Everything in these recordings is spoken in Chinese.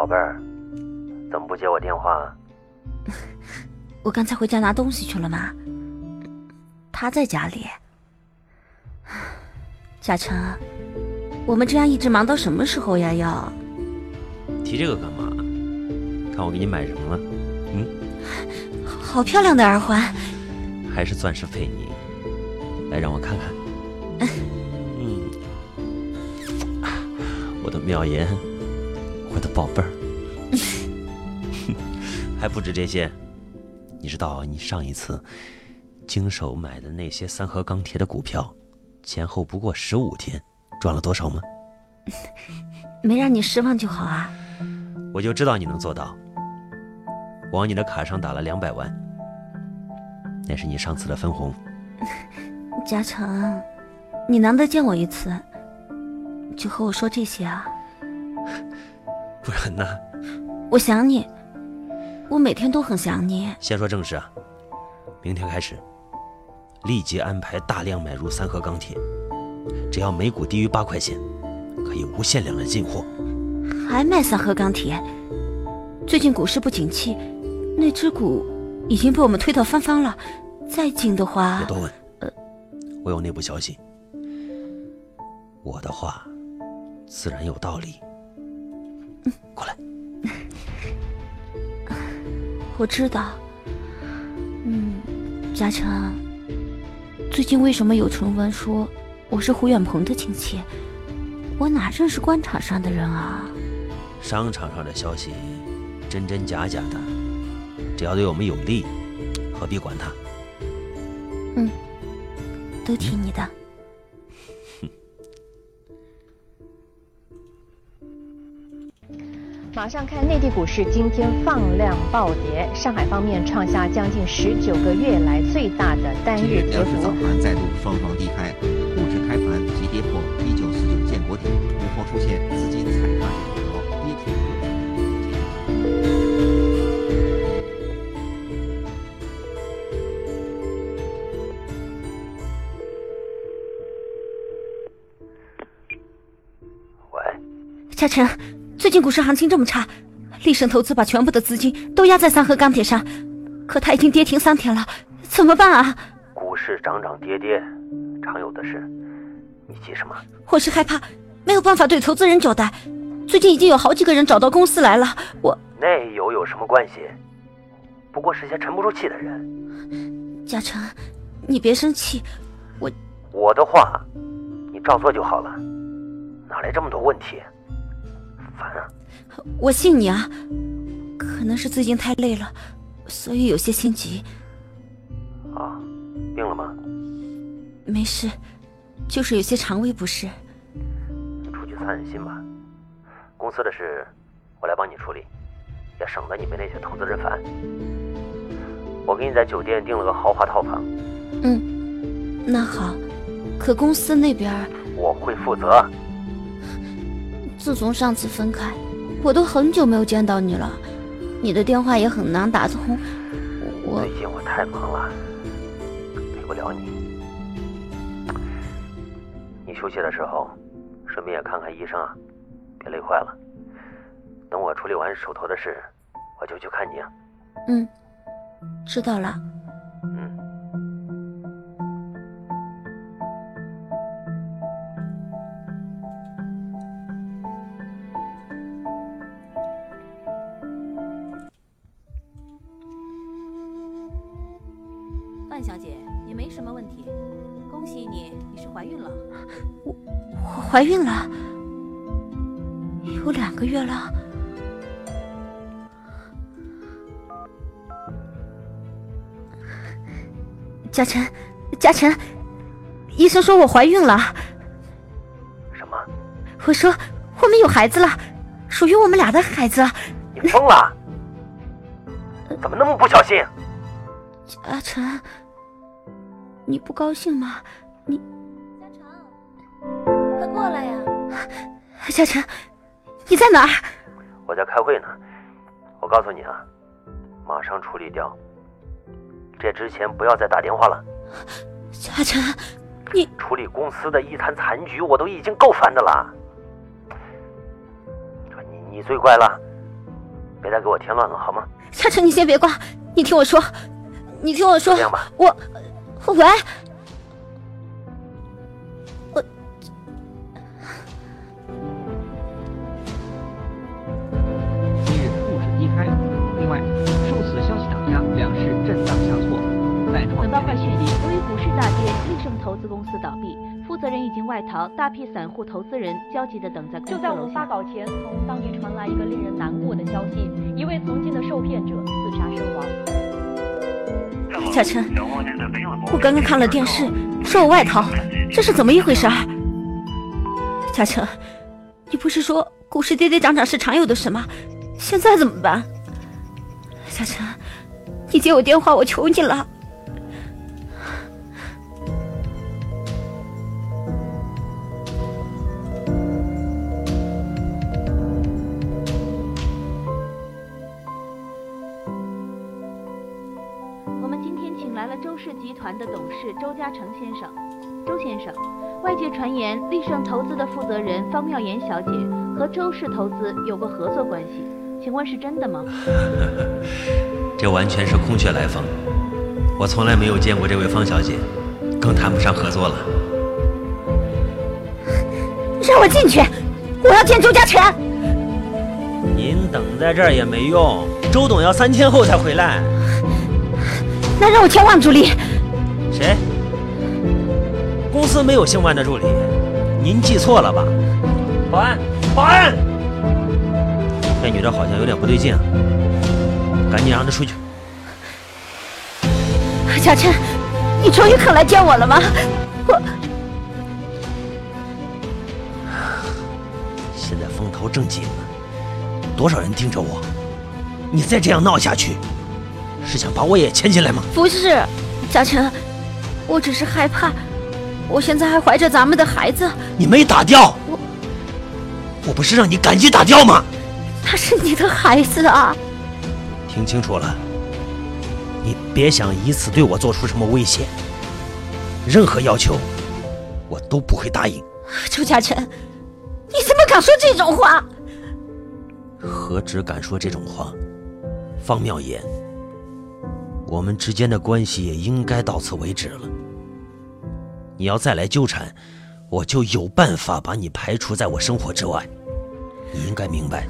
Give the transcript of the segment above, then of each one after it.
宝贝儿，怎么不接我电话啊？我刚才回家拿东西去了嘛，他在家里。嘉诚，我们这样一直忙到什么时候呀？要提这个干嘛？看我给你买什么了？嗯，好漂亮的耳环，还是钻石配你。来，让我看看。我的妙言，我的宝贝儿。还不止这些，你知道你上一次经手买的那些三和钢铁的股票，前后不过15天，赚了多少吗？没让你失望就好啊。我就知道你能做到。我往你的卡上打了200万，那是你上次的分红。嘉诚，你难得见我一次，就和我说这些啊？不然呢？我想你，我每天都很想你。先说正事啊，明天开始，立即安排大量买入三和钢铁，只要每股低于8块钱，可以无限量的进货。还卖三和钢铁？最近股市不景气，那只股已经被我们推到翻番了，再进的话……别多问。我有内部消息，我的话自然有道理。过来。我知道。嘉诚，最近为什么有传闻说我是胡远鹏的亲戚？我哪认识官场上的人啊？商场上的消息真真假假的，只要对我们有利，何必管它？都听你的。马上看内地股市，今天放量暴跌，上海方面创下将近19个月来最大的单日跌幅。早盘再度双双低开，沪指开盘即跌破1949建国点，午后出现资金踩踏式走高，跌停。嘉诚，最近股市行情这么差，立盛投资把全部的资金都压在三和钢铁上，可它已经跌停3天了，怎么办啊？股市涨涨跌跌，常有的事，你急什么？我是害怕没有办法对投资人交代，最近已经有好几个人找到公司来了，我那有什么关系？不过是些沉不住气的人。嘉诚，你别生气，我的话，你照做就好了，哪来这么多问题？我信你啊，可能是最近太累了，所以有些心急。啊，病了吗？没事，就是有些肠胃不适。出去散散心吧，公司的事我来帮你处理，也省得你被那些投资人烦。我给你在酒店订了个豪华套房。那好，可公司那边我会负责。自从上次分开，我都很久没有见到你了，你的电话也很难打通。我最近我太忙了，陪不了你。你休息的时候，顺便也看看医生啊，别累坏了。等我处理完手头的事，我就去看你啊。知道了。小姐，也没什么问题，恭喜你，你是怀孕了。我怀孕了，有2个月了。嘉诚，医生说我怀孕了。什么？我说我们有孩子了，属于我们俩的孩子。你疯了？怎么那么不小心？嘉诚。你不高兴吗？你嘉诚，快过来呀！嘉诚，你在哪儿？我在开会呢。我告诉你啊，马上处理掉。这之前不要再打电话了。嘉诚，你处理公司的一摊残局，我都已经够烦的了。你最怪了，别再给我添乱了好吗？夏晨，你先别挂，你听我说，这样吧，喂，我。近日故事一开，另外受此消息打压，两市震荡下挫。本报快讯，由于股市大跌，立盛投资公司倒闭。负责人已经外逃，大批散户投资人焦急地等在公司楼下。就在我们发稿前，从当地传来一个令人难过的消息：一位曾经的受骗者自杀身亡。夏晨，我刚刚看了电视，说我外逃，这是怎么一回事？夏晨，你不是说股市跌跌涨涨是常有的事吗？现在怎么办？夏晨，你接我电话，我求你了。集团的董事周家成先生，周先生，外界传言立盛投资的负责人方妙妍小姐和周氏投资有过合作关系，请问是真的吗？这完全是空穴来风，我从来没有见过这位方小姐，更谈不上合作了。让我进去，我要见周家成。您等在这儿也没用，周董要3天后才回来。那让我见万助理。谁？公司没有姓万的助理，您记错了吧？保安，保安！那女的好像有点不对劲啊，赶紧让她出去。小陈，你终于肯来见我了吗？我……现在风头正紧呢，多少人盯着我，你再这样闹下去。是想把我也牵进来吗？不是，嘉诚，我只是害怕，我现在还怀着咱们的孩子。你没打掉我不是让你赶紧打掉吗？他是你的孩子啊！听清楚了，你别想以此对我做出什么威胁，任何要求我都不会答应。周嘉诚，你怎么敢说这种话？何止敢说这种话，方妙言。我们之间的关系也应该到此为止了。你要再来纠缠，我就有办法把你排除在我生活之外。你应该明白，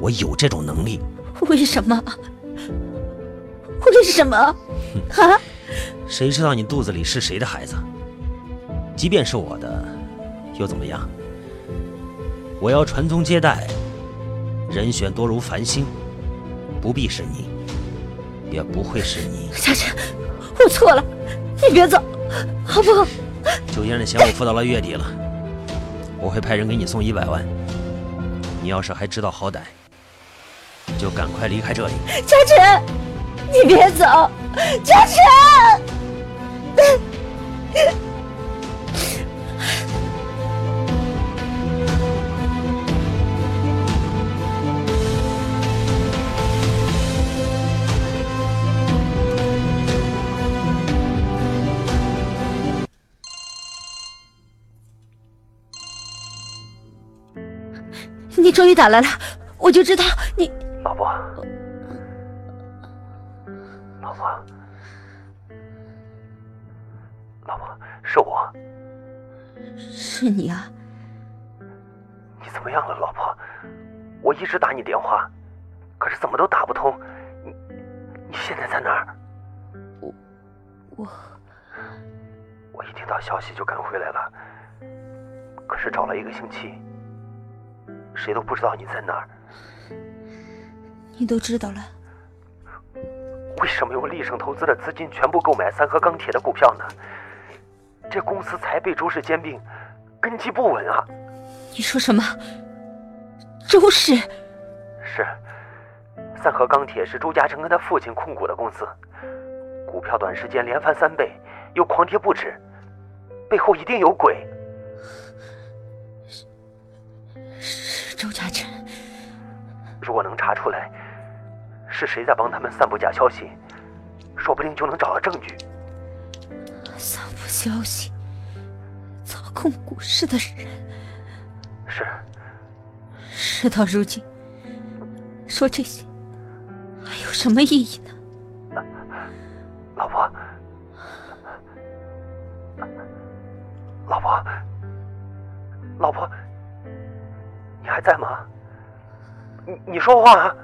我有这种能力。为什么？为什么？啊？谁知道你肚子里是谁的孩子？即便是我的，又怎么样？我要传宗接代，人选多如繁星，不必是你。也不会是你，夏晨，我错了，你别走，好不好？周先生的钱我付到了月底了，我会派人给你送100万。你要是还知道好歹，就赶快离开这里。夏晨，你别走，夏晨。你终于打来了，我就知道你。老婆，是我。是你啊？你怎么样了，老婆？我一直打你电话，可是怎么都打不通。你现在在哪儿？我一听到消息就赶回来了，可是找了1个星期。谁都不知道你在哪儿。你都知道了，为什么用立盛投资的资金全部购买3和钢铁的股票呢？这公司才被周氏兼并，根基不稳啊！你说什么？周氏？是，3和钢铁是周嘉诚跟他父亲控股的公司，股票短时间连翻3倍，又狂跌不止，背后一定有鬼。周嘉诚，如果能查出来是谁在帮他们散布假消息，说不定就能找到证据。散布消息，操控股市的人。是。事到如今，说这些还有什么意义呢？老婆，老婆，老婆，你还在吗？你说话啊！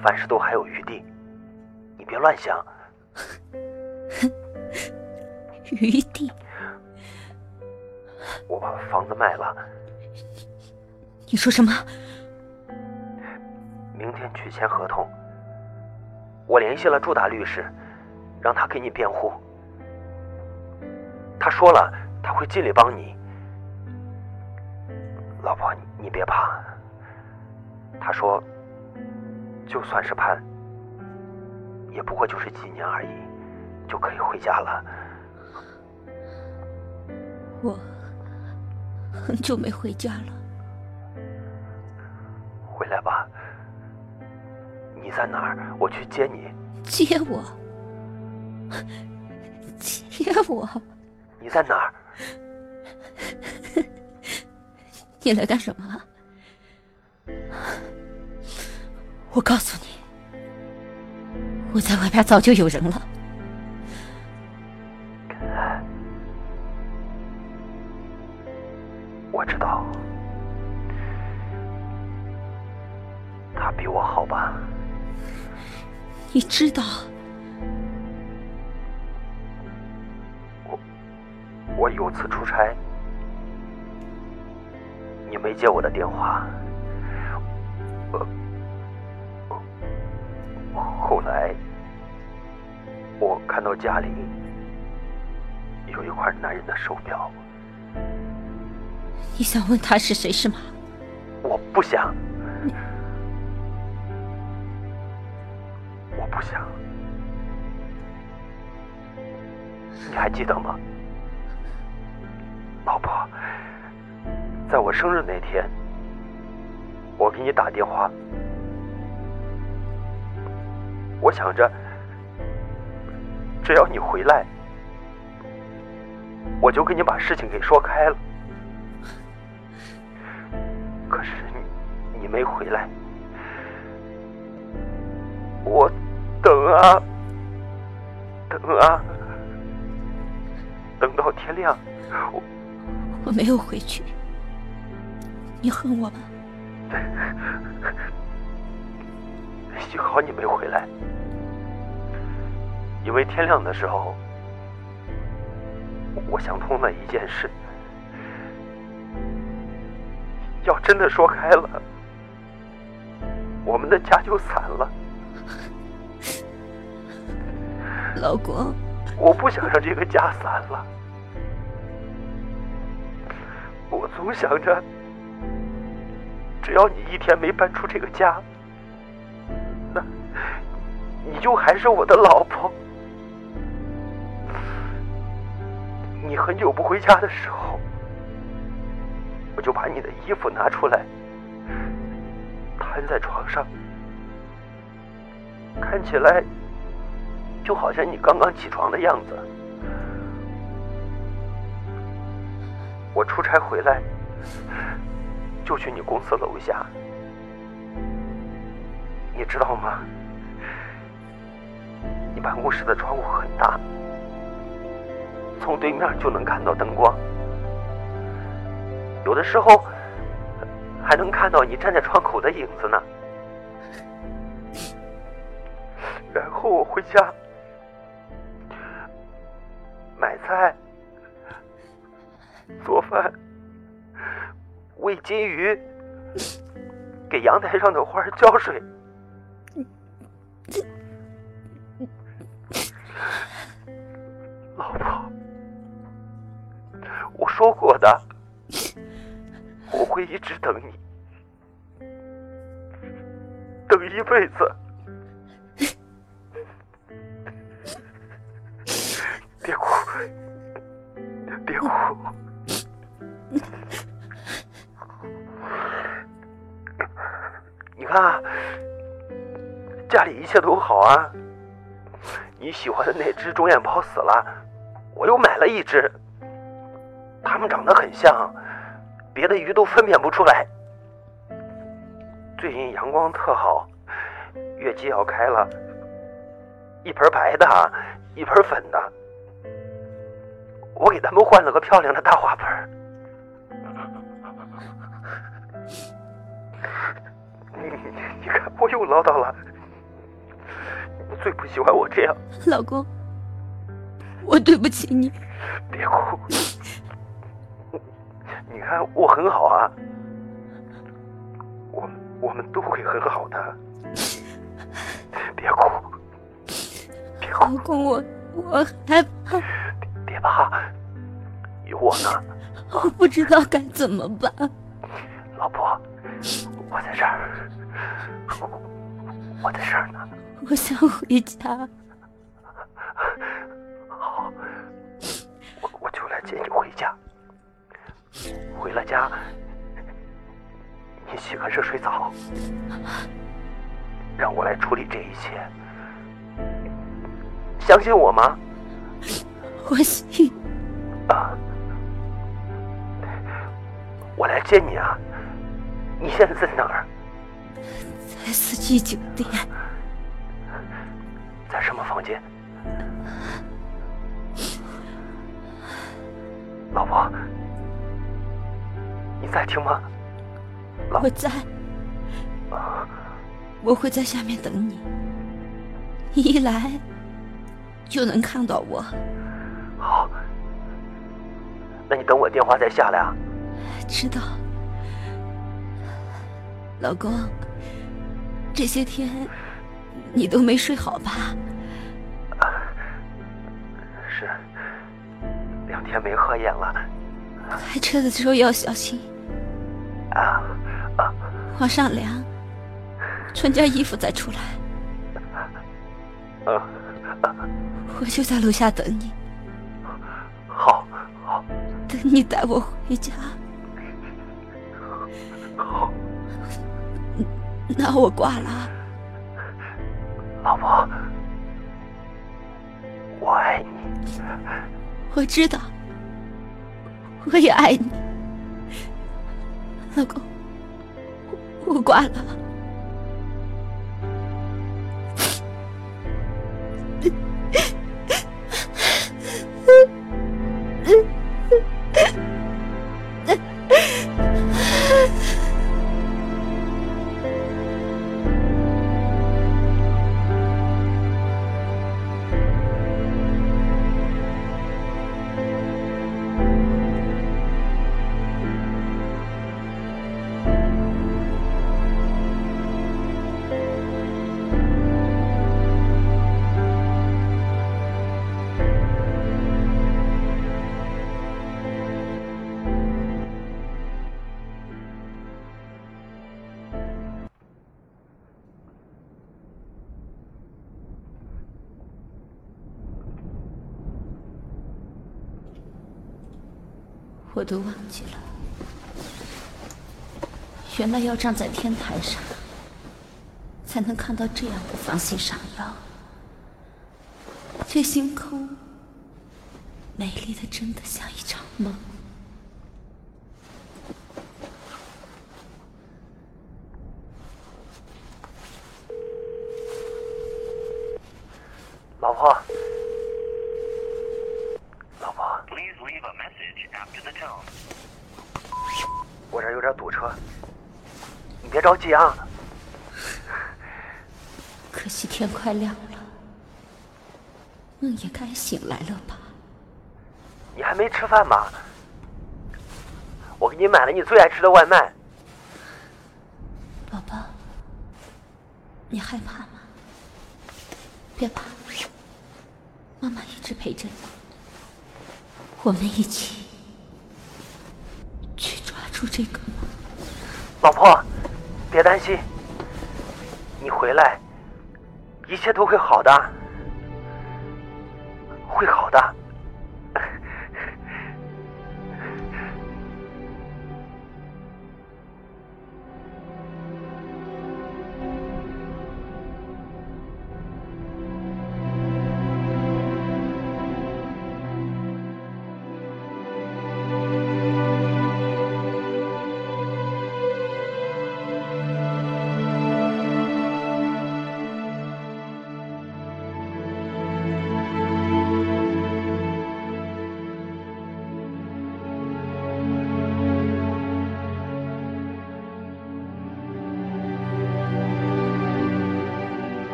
凡事都还有余地，你别乱想。余地？我把房子卖了。你说什么？明天去签合同。我联系了驻达律师，让他给你辩护。他说了，他会尽力帮你。老婆，你别怕。他说，就算是判，也不过就是几年而已，就可以回家了。我很久没回家了。回来吧。你在哪儿？我去接你。接我？接我？你在哪儿？你来干什么？我告诉你，我在外边早就有人了。我知道，他比我好吧？你知道，我有次出差，你没接我的电话，后来我看到家里有一块男人的手表。你想问他是谁是吗？我不想，我不想。你还记得吗，老婆？在我生日那天，我给你打电话，我想着只要你回来，我就给你把事情给说开了。可是你没回来，我等啊等啊，等到天亮。我没有回去。你恨我吗？幸好你没回来，因为天亮的时候，我想通了一件事。要真的说开了，我们的家就散了。老公，我不想让这个家散了，我总想着，只要你一天没搬出这个家，那你就还是我的老婆。你很久不回家的时候，我就把你的衣服拿出来，摊在床上，看起来就好像你刚刚起床的样子。我出差回来，就去你公司楼下，你知道吗？你办公室的窗户很大，从对面就能看到灯光。有的时候还能看到你站在窗口的影子呢。然后我回家买菜、做饭、喂金鱼，给阳台上的花浇水。老婆，我说过的，我会一直等你，等一辈子。别哭，别哭。你看啊，家里一切都好啊。你喜欢的那只中眼狍死了，我又买了一只，它们长得很像。别的鱼都分辨不出来。最近阳光特好，月季要开了，一盆白的，一盆粉的，我给他们换了个漂亮的大花盆。你看我又唠叨了，你最不喜欢我这样。老公，我对不起你。别哭。你看我很好啊，我们都会很好的。别哭，别哭。老公，我害怕。别怕，有我呢。我不知道该怎么办。老婆，我在这儿，我在这儿呢。我想回家。好，我就来接你回家。回了家，你洗个热水澡，让我来处理这一切。相信我吗？我信。啊，我来接你啊！你现在在哪儿？在四季酒店。在什么房间？老婆，你在听吗？我在，我会在下面等你。你一来就能看到我。好，那你等我电话再下来啊。知道。老公，这些天你都没睡好吧？是，2天没合眼了。开车的时候要小心。啊！往上量，穿件衣服再出来。我就在楼下等你。好。等你带我回家。好。那我挂了。老婆，我爱你。我知道，我也爱你。老公，我挂了。我都忘记了，原来要站在天台上才能看到这样的繁星闪耀，这星空美丽的真的像一场梦。老婆，我这有点堵车，你别着急啊。可惜天快亮了，梦也该醒来了吧？你还没吃饭吧？我给你买了你最爱吃的外卖。宝宝，你害怕吗？别怕，妈妈一直陪着你，我们一起去抓住这个梦。老婆，别担心，你回来，一切都会好的，会好的。